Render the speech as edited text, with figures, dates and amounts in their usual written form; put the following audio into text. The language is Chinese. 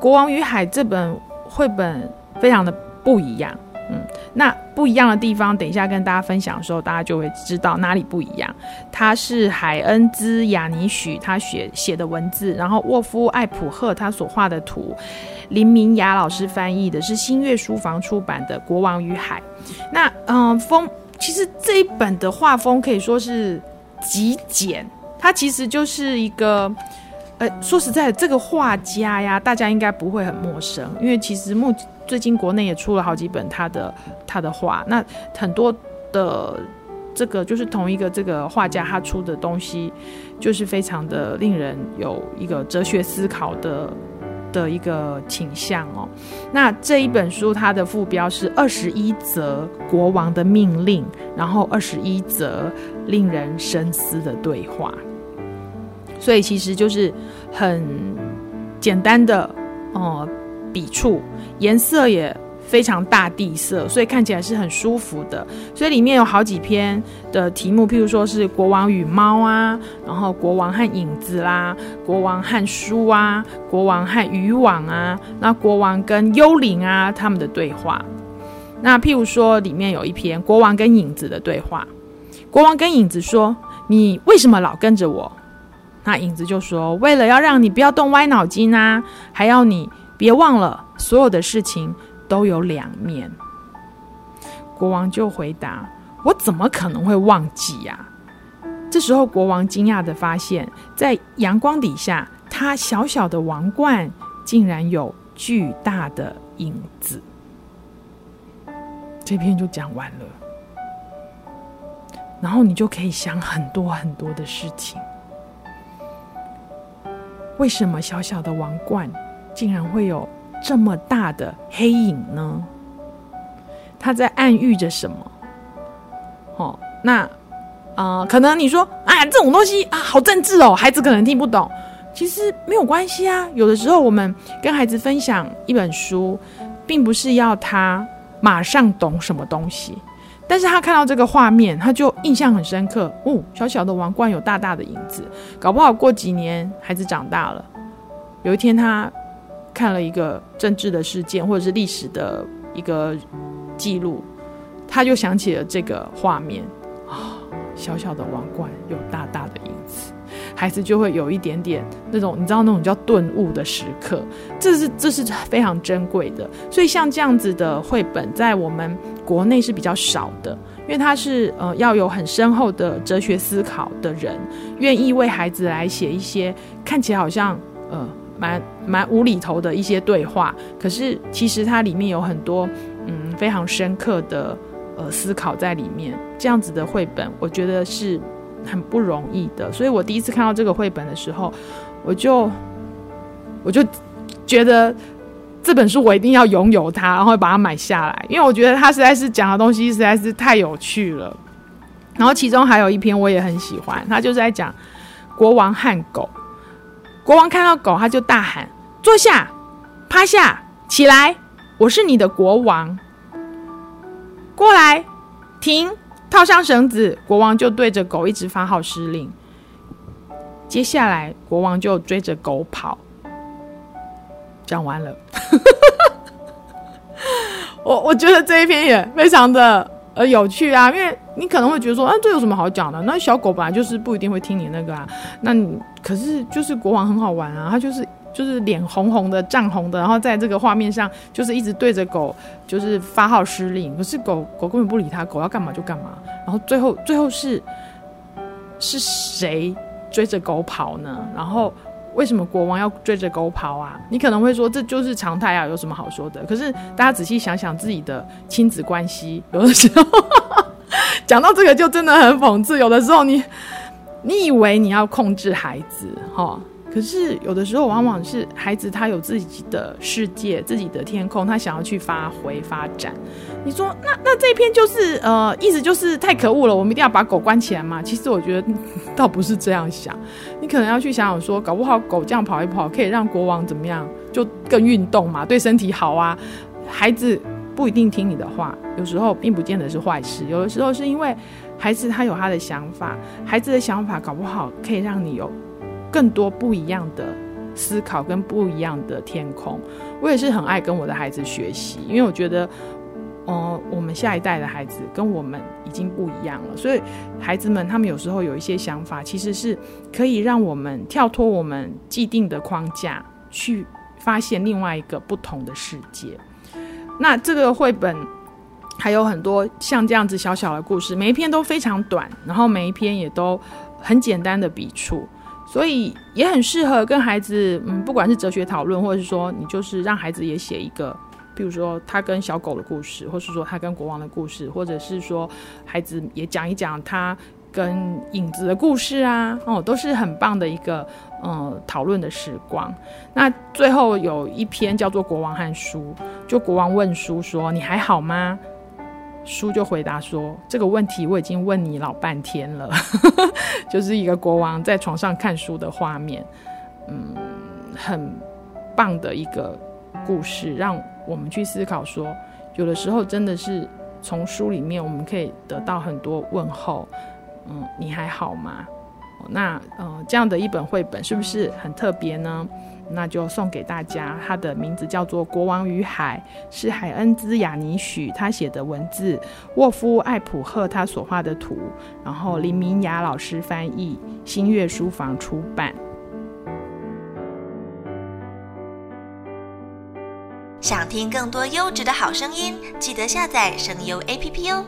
国王与海》这本绘本非常的不一样，那不一样的地方，等一下跟大家分享的时候，大家就会知道哪里不一样。他是海恩兹·雅尼许他写的文字，然后沃夫·艾普赫他所画的图，林明雅老师翻译的，是新月书房出版的《国王与海》。那其实这一本的画风可以说是极简，它其实就是一个。说实在的，这个画家呀，大家应该不会很陌生，因为其实最近国内也出了好几本他的画，那很多的这个就是同一个这个画家他出的东西，就是非常的令人有一个哲学思考的一个倾向哦。那这一本书它的副标是21则国王的命令，然后21则令人深思的对话。所以其实就是很简单的笔触，颜色也非常大地色，所以看起来是很舒服的。所以里面有好几篇的题目，譬如说是国王与猫啊，然后国王和影子啦，国王和书啊，国王和渔网啊，那国王跟幽灵啊他们的对话。那譬如说里面有一篇国王跟影子的对话，国王跟影子说：“你为什么老跟着我？”那影子就说：“为了要让你不要动歪脑筋啊，还要你别忘了，所有的事情都有两面。”国王就回答：“我怎么可能会忘记呀？”这时候国王惊讶地发现，在阳光底下，他小小的王冠竟然有巨大的影子。这篇就讲完了，然后你就可以想很多很多的事情。为什么小小的王冠竟然会有这么大的黑影呢？它在暗喻着什么？可能你说啊，这种东西啊，好政治哦，孩子可能听不懂。其实没有关系啊，有的时候我们跟孩子分享一本书，并不是要他马上懂什么东西，但是他看到这个画面，他就印象很深刻。小小的王冠有大大的影子，搞不好过几年孩子长大了，有一天他看了一个政治的事件，或者是历史的一个记录，他就想起了这个画面小小的王冠有大大的影子，孩子就会有一点点那种，你知道那种叫顿悟的时刻，这是非常珍贵的。所以像这样子的绘本在我们国内是比较少的，因为它是要有很深厚的哲学思考的人愿意为孩子来写一些看起来好像蛮无厘头的一些对话，可是其实它里面有很多非常深刻的思考在里面。这样子的绘本我觉得是很不容易的，所以我第一次看到这个绘本的时候，我就觉得这本书我一定要拥有它，然后把它买下来，因为我觉得它实在是讲的东西实在是太有趣了。然后其中还有一篇我也很喜欢，它就是在讲国王和狗。国王看到狗，他就大喊：“坐下，趴下，起来，我是你的国王。过来，停，套上绳子。”国王就对着狗一直发号施令。接下来，国王就追着狗跑。讲完了。我觉得这一篇也非常的有趣啊，因为你可能会觉得说这有什么好讲的，那小狗本来就是不一定会听你那个啊，那你可是就是国王很好玩啊，他就是脸红红的涨红的，然后在这个画面上就是一直对着狗就是发号施令，可是狗根本不理他，狗要干嘛就干嘛，然后最后是谁追着狗跑呢？然后为什么国王要追着狗跑啊？你可能会说这就是常态啊，有什么好说的？可是大家仔细想想自己的亲子关系，有的时候讲到这个就真的很讽刺。有的时候你以为你要控制孩子可是有的时候往往是孩子他有自己的世界，自己的天空，他想要去发挥发展。你说那这一篇就是意思就是太可恶了，我们一定要把狗关起来吗？其实我觉得倒不是这样想，你可能要去想想说，搞不好狗这样跑一跑可以让国王怎么样，就更运动嘛，对身体好啊。孩子不一定听你的话，有时候并不见得是坏事，有的时候是因为孩子他有他的想法，孩子的想法搞不好可以让你有更多不一样的思考跟不一样的天空。我也是很爱跟我的孩子学习，因为我觉得我们下一代的孩子跟我们已经不一样了，所以孩子们他们有时候有一些想法，其实是可以让我们跳脱我们既定的框架，去发现另外一个不同的世界。那这个绘本还有很多像这样子小小的故事，每一篇都非常短，然后每一篇也都很简单的笔触，所以也很适合跟孩子不管是哲学讨论，或者是说你就是让孩子也写一个，比如说他跟小狗的故事，或是说他跟国王的故事，或者是说孩子也讲一讲他跟影子的故事啊，都是很棒的一个讨论的时光。那最后有一篇叫做《国王和书》，就国王问书说：“你还好吗？”书就回答说：“这个问题我已经问你老半天了。”就是一个国王在床上看书的画面，很棒的一个故事，让我们去思考说，有的时候真的是从书里面我们可以得到很多问候，你还好吗？那这样的一本绘本是不是很特别呢？那就送给大家，它的名字叫做《国王与海》，是海恩兹雅尼许他写的文字，沃夫艾普赫他所画的图，然后林明雅老师翻译，新月书房出版。想听更多优质的好声音，记得下载声优 APP 哦。